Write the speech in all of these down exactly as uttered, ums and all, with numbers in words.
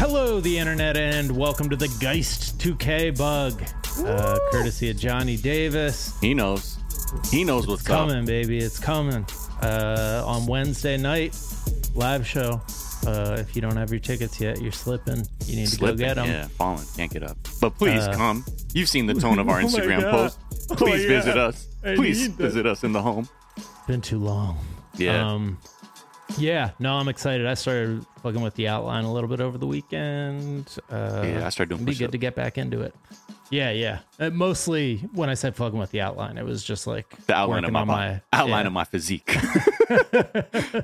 Hello, the internet, and welcome to the Geist two K bug, uh, courtesy of Johnny Davis. He knows. He knows what's coming, baby. It's coming uh, on Wednesday night live show. Uh, if you don't have your tickets yet, you're slipping. You need slipping, to go get them. Yeah, falling, can't get up. But please uh, come. You've seen the tone of our Instagram oh post. Please oh, yeah. visit us. I please visit us in the home. Been too long. Yeah. Um, Yeah, no, I'm excited. I started fucking with the outline a little bit over the weekend. Uh, yeah, I started doing push-ups. It'd be good to get back into it. Yeah, yeah. Uh, mostly when I said fucking with the outline, it was just like the outline of my, my outline yeah. of my physique.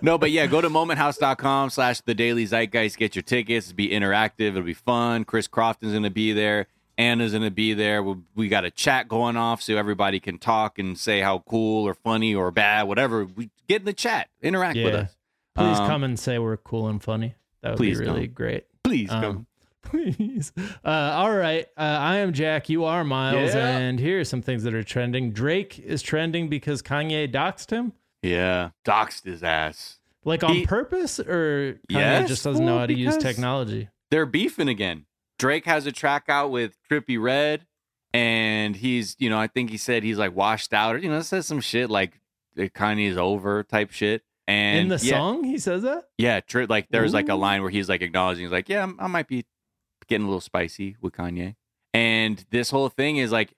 No, but yeah, go to momenthouse.com slash the Daily Zeitgeist. Get your tickets. It'll be interactive. It'll be fun. Chris Crofton's going to be there. Anna's going to be there. We, we got a chat going off so everybody can talk and say how cool or funny or bad, whatever. We get in the chat. Interact yeah. with us. Please come and say we're cool and funny. That would be really come. great. Please um, come. Please. Uh, all right. Uh, I am Jack. You are Miles. Yeah. And here are some things that are trending. Drake is trending because Kanye doxed him. Yeah. Doxed his ass. Like on he, purpose? Or Kanye yes, just doesn't know how to use technology? They're beefing again. Drake has a track out with Trippie Redd. And he's, you know, I think he said he's like washed out. Or, you know, says some shit like Kanye's over type shit. And in the yeah, song, he says that? Yeah, tr- like there's Ooh. like a line where he's like acknowledging, he's like, yeah, I might be getting a little spicy with Kanye. And this whole thing is like,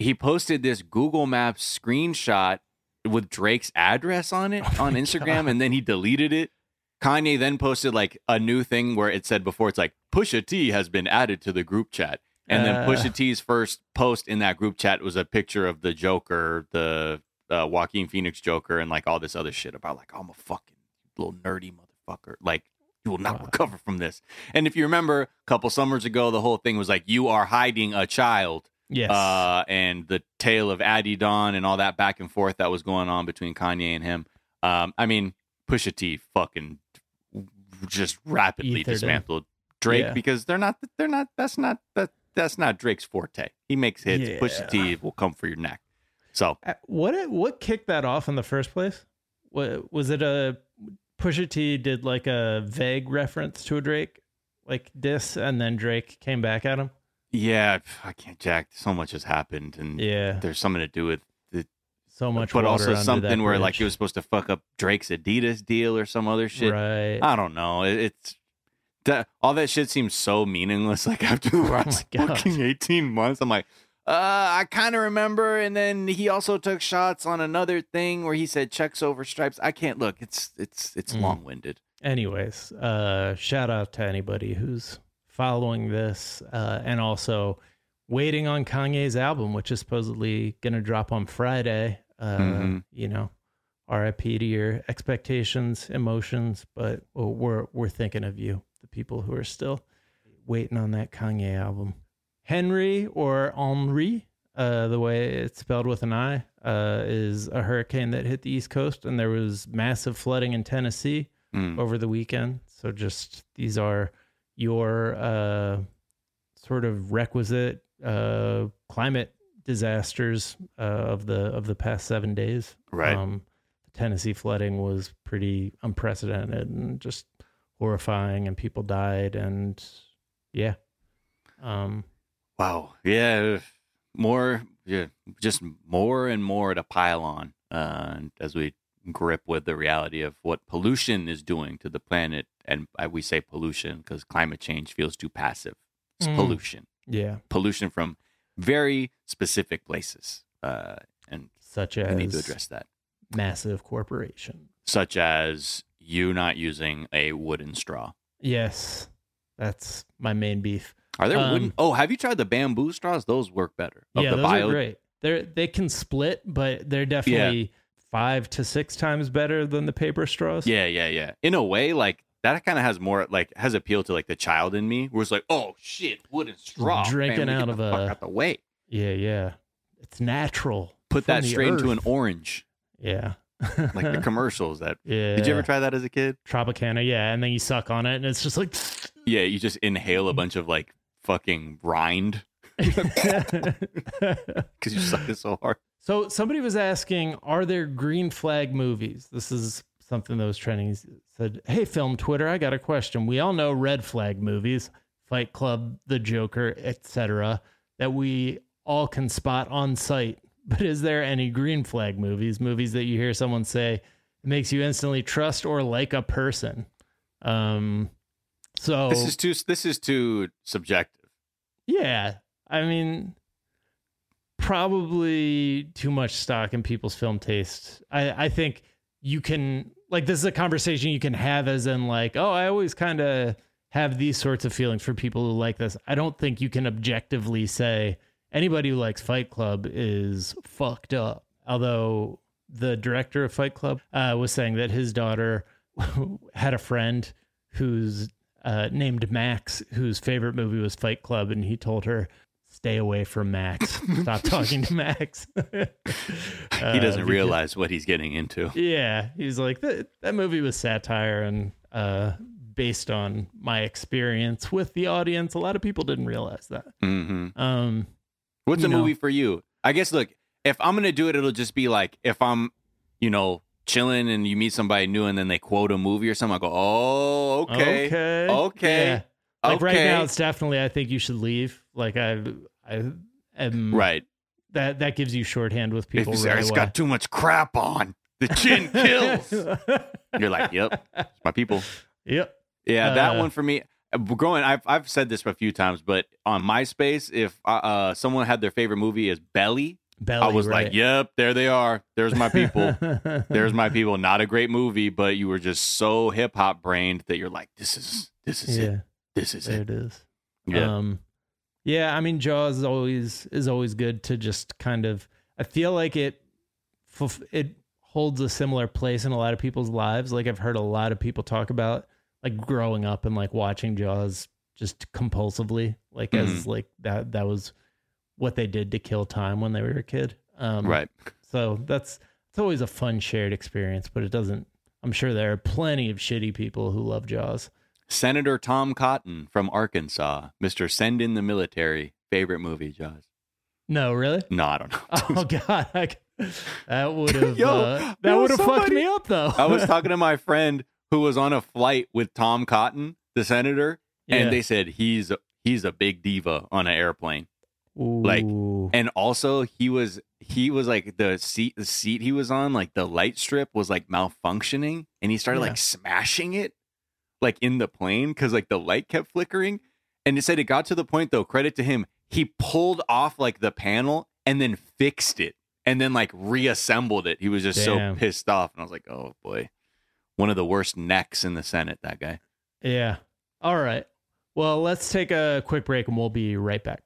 he posted this Google Maps screenshot with Drake's address on it oh on Instagram, God. and then he deleted it. Kanye then posted like a new thing where it said before, it's like, Pusha T has been added to the group chat. And uh, then Pusha T's first post in that group chat was a picture of the Joker, the... Uh, Joaquin Phoenix Joker, and like all this other shit about like, oh, I'm a fucking little nerdy motherfucker, like you will not wow. recover from this. And if you remember a couple summers ago, the whole thing was like, you are hiding a child. Yes. Uh, and the tale of Addie Dawn and all that back and forth that was going on between Kanye and him. Um, I mean, Pusha T fucking just rapidly Ethered dismantled him. Drake yeah. because they're not, they're not, that's not, that that's not Drake's forte. He makes hits. Yeah. Pusha T will come for your neck. So what what kicked that off in the first place? What, was it a Pusha T did like a vague reference to a Drake like diss, and then Drake came back at him? Yeah, I can't, Jack. So much has happened, and yeah, there's something to do with the so much, but also something where bridge. like it was supposed to fuck up Drake's Adidas deal or some other shit. Right? I don't know. It, it's that, all that shit seems so meaningless. Like after the last oh fucking eighteen months, I'm like. Uh, I kind of remember, and then he also took shots on another thing where he said checks over stripes. I can't look. It's it's it's mm. long-winded. Anyways, uh, shout out to anybody who's following this uh, and also waiting on Kanye's album, which is supposedly going to drop on Friday. Uh, mm-hmm. You know, R I P to your expectations, emotions, but we're we're thinking of you, the people who are still waiting on that Kanye album. Henri, or Henri, uh, the way it's spelled with an I, uh, is a hurricane that hit the East Coast, and there was massive flooding in Tennessee mm. over the weekend. So just these are your uh, sort of requisite uh, climate disasters uh, of the of the past seven days. Right. Um, the Tennessee flooding was pretty unprecedented and just horrifying, and people died, and yeah. Um. Wow. Yeah. More. Yeah. Just more and more to pile on uh, as we grip with the reality of what pollution is doing to the planet. And we say pollution because climate change feels too passive. It's mm. pollution. Yeah. Pollution from very specific places. Uh, and such as we need to address that. Massive corporation. Such as you not using a wooden straw. Yes. That's my main beef. Are there wooden? Um, oh, have you tried the bamboo straws? Those work better. Of yeah, the those bio- are great. They they can split, but they're definitely yeah. five to six times better than the paper straws. Yeah, yeah, yeah. In a way, like that kind of has more like has appeal to like the child in me, where it's like, oh shit, wooden straw, drinking man, out of the a fuck out the way. Yeah, yeah. It's natural. Put that straight earth. into an orange. Yeah. Like the commercials that yeah. Did you ever try that as a kid? Tropicana, yeah, and then you suck on it, and it's just like yeah, you just inhale a bunch of like. Fucking rind because you suck it so hard. So somebody was asking, are there green flag movies? This is something that was trending. He said, "Hey, Film Twitter, I got a question. We all know red flag movies, Fight Club, The Joker, et cetera, that we all can spot on sight. But is there any green flag movies, movies that you hear someone say it makes you instantly trust or like a person?" Um, so this is too, this is too subjective. Yeah. I mean, probably too much stock in people's film taste. I, I think you can, like, this is a conversation you can have as in like, oh, I always kind of have these sorts of feelings for people who like this. I don't think you can objectively say anybody who likes Fight Club is fucked up. Although the director of Fight Club uh, was saying that his daughter had a friend who's uh, named Max, whose favorite movie was Fight Club. And he told her, "Stay away from Max. Stop talking to Max." uh, he doesn't because, realize what he's getting into. Yeah. He's like, that, that movie was satire and uh, based on my experience with the audience. A lot of people didn't realize that. Mm-hmm. Um, What's you a know. movie for you? I guess, look, if I'm going to do it, it'll just be like, if I'm, you know, chilling and you meet somebody new and then they quote a movie or something, I go, oh, okay, okay, okay. Yeah. Like okay. Right now, it's definitely, I Think You Should Leave. Like I, I am. Right. That, that gives you shorthand with people. It's right away. Got too much crap on. The chin kills. You're like, yep, it's my people. Yep. Yeah, that uh, one for me. Growing, I've I've said this a few times, but on MySpace, if uh, someone had their favorite movie as Belly, Belly I was right. like, "Yep, there they are. There's my people. There's my people." Not a great movie, but you were just so hip hop brained that you're like, "This is this is yeah. it. This is there it. It is." Yeah, um, yeah. I mean, Jaws is always is always good to just kind of. I feel like it it holds a similar place in a lot of people's lives. Like I've heard a lot of people talk about. Like growing up and like watching Jaws just compulsively, like mm-hmm. as like that, that was what they did to kill time when they were a kid. Um, right. So that's, it's always a fun shared experience, but it doesn't, I'm sure there are plenty of shitty people who love Jaws. Senator Tom Cotton from Arkansas, Mister Send in the Military, favorite movie, Jaws. No, really? No, I don't know. Oh God. I, that would have, yo, uh, that would have fucked me up though. I was talking to my friend who was on a flight with Tom Cotton, the senator, yeah. and they said he's he's a big diva on an airplane. Ooh. Like, and also he was he was like the seat the seat he was on, like the light strip was like malfunctioning, and he started yeah. like smashing it, like in the plane, because like the light kept flickering. And it said it got to the point, though, credit to him, he pulled off like the panel and then fixed it and then like reassembled it. He was just Damn. so pissed off, and I was like, oh boy. One of the worst necks in the Senate, that guy. Yeah. All right. Well, let's take a quick break and we'll be right back.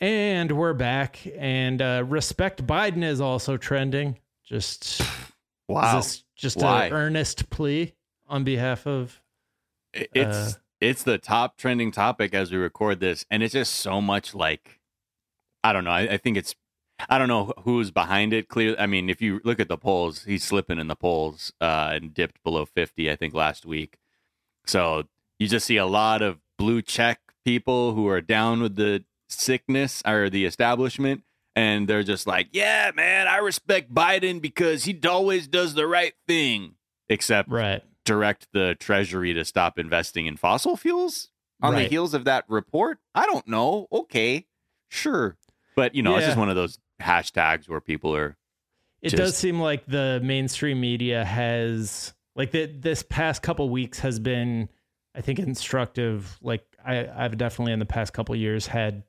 And we're back. And uh, Respect Biden is also trending. Just wow. Is this just an earnest plea on behalf of... It's... Uh, It's the top trending topic as we record this. And it's just so much like, I don't know. I, I think it's, I don't know who's behind it. Clearly, I mean, if you look at the polls, he's slipping in the polls uh, and dipped below fifty, I think, last week. So you just see a lot of blue check people who are down with the sickness or the establishment. And they're just like, yeah, man, I respect Biden because he always does the right thing. Except, right. direct the Treasury to stop investing in fossil fuels on right. the heels of that report. I don't know. Okay, sure. But, you know, yeah. it's just one of those hashtags where people are. It just... does seem like the mainstream media has like the, this past couple weeks has been, I think, instructive. Like I, I've definitely in the past couple years had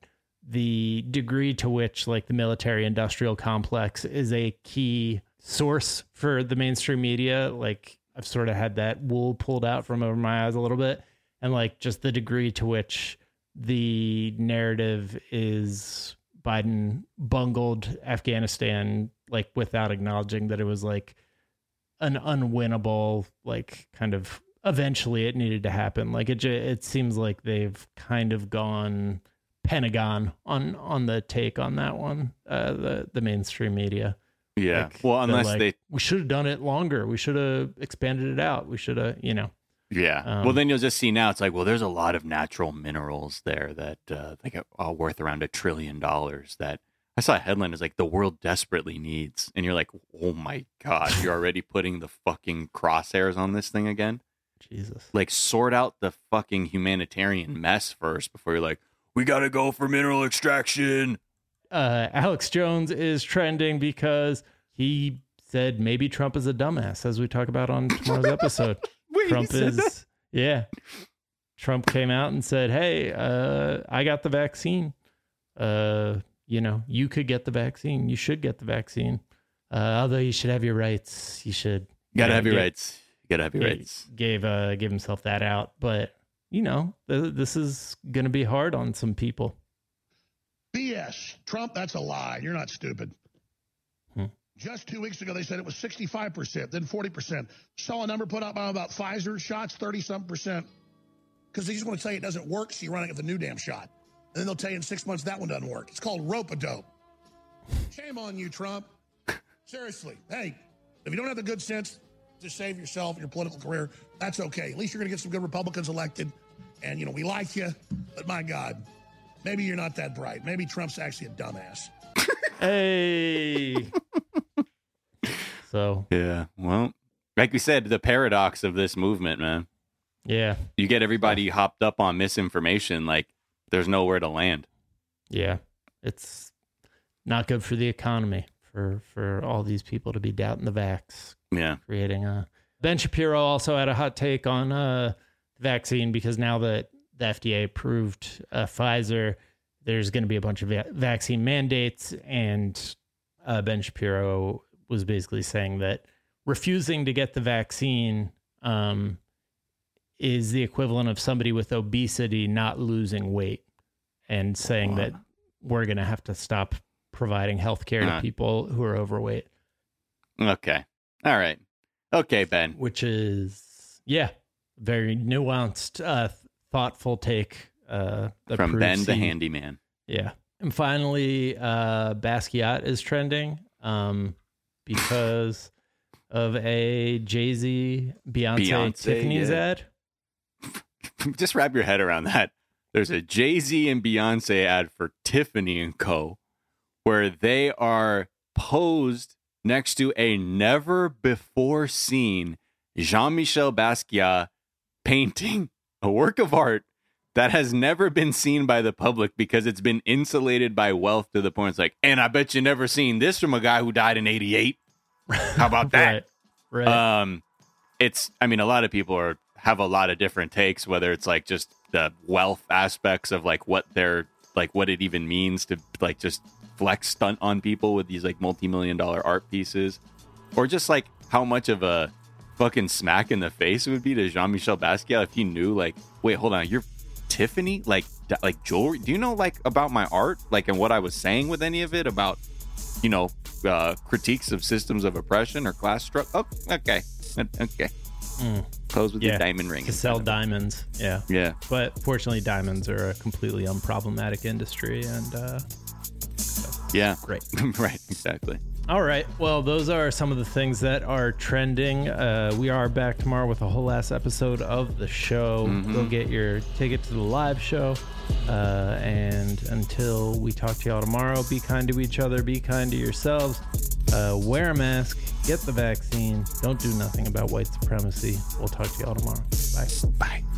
the degree to which like the military industrial complex is a key source for the mainstream media. Like, I've sort of had that wool pulled out from over my eyes a little bit, and like just the degree to which the narrative is Biden bungled Afghanistan, like without acknowledging that it was like an unwinnable, like kind of eventually it needed to happen. Like it, it seems like they've kind of gone Pentagon on, on the take on that one, uh, the, the mainstream media. Yeah. Like, well, unless like, they, we should have done it longer. We should have expanded it out. We should have, you know. Yeah. Um, well, then you'll just see now it's like, well, there's a lot of natural minerals there that uh, they get all worth around a trillion dollars that I saw a headline is like the world desperately needs. And you're like, oh, my God, you're already putting the fucking crosshairs on this thing again. Jesus. Like, sort out the fucking humanitarian mess first before you're like, we got to go for mineral extraction. Uh, Alex Jones is trending because he said maybe Trump is a dumbass, as we talk about on tomorrow's episode. Wait, Trump is, that? yeah. Trump came out and said, hey, uh, I got the vaccine. Uh, you know, you could get the vaccine. You should get the vaccine. Uh, although you should have your rights. You should. You gotta you know, have your gave, rights. You gotta have your gave, rights. Gave, uh, gave himself that out. But, you know, th- this is going to be hard on some people. B S. Trump, that's a lie. You're not stupid. Hmm. Just two weeks ago, they said it was sixty-five percent, then forty percent. Saw a number put out by about Pfizer shots, thirty-something percent. Because they just want to tell you it doesn't work, so you're running it with a new damn shot. And then they'll tell you in six months that one doesn't work. It's called rope-a-dope. Shame on you, Trump. Seriously. Hey, if you don't have the good sense to save yourself and your political career, that's okay. At least you're going to get some good Republicans elected. And, you know, we like you, but my God, maybe you're not that bright. Maybe Trump's actually a dumbass. Hey. So. Yeah. Well, like we said, the paradox of this movement, man. Yeah. You get everybody yeah. hopped up on misinformation. Like, there's nowhere to land. Yeah. It's not good for the economy for, for all these people to be doubting the vax. Yeah. Creating a. Ben Shapiro also had a hot take on uh, the vaccine because now that the F D A approved uh, Pfizer, there's going to be a bunch of va- vaccine mandates. And uh, Ben Shapiro was basically saying that refusing to get the vaccine um, is the equivalent of somebody with obesity not losing weight, and saying that we're going to have to stop providing healthcare uh, to people who are overweight. Okay. All right. Okay, Ben. Which is, yeah, very nuanced uh thoughtful take uh, from Ben the handyman. Yeah. And finally, uh, Basquiat is trending um, because of a Jay-Z Beyonce, Beyonce Tiffany's yeah. ad. Just wrap your head around that. There's a Jay-Z and Beyonce ad for Tiffany and Co. where they are posed next to a never before seen Jean-Michel Basquiat painting. A work of art that has never been seen by the public because it's been insulated by wealth to the point it's like, and I bet you never seen this from a guy who died in eighty-eight. How about that? Right, right. Um, it's, I mean, a lot of people are have a lot of different takes, whether it's like just the wealth aspects of like what they're like, what it even means to like just flex stunt on people with these like multi-million dollar art pieces, or just like how much of a fucking smack in the face it would be to Jean-Michel Basquiat if he knew, like, wait, hold on, you're Tiffany, like, d- like jewelry. Do you know, like, about my art, like, and what I was saying with any of it about, you know, uh, critiques of systems of oppression or class struggle? Oh, okay, okay. Mm. Close with yeah. the diamond ring. To sell diamonds, yeah, yeah. But fortunately, diamonds are a completely unproblematic industry, and uh, so. yeah, great, right, exactly. All right. Well, those are some of the things that are trending. Uh, we are back tomorrow with a whole last episode of the show. Mm-hmm. Go get your ticket to the live show. Uh, and until we talk to y'all tomorrow, be kind to each other. Be kind to yourselves. Uh, wear a mask. Get the vaccine. Don't do nothing about white supremacy. We'll talk to y'all tomorrow. Bye. Bye.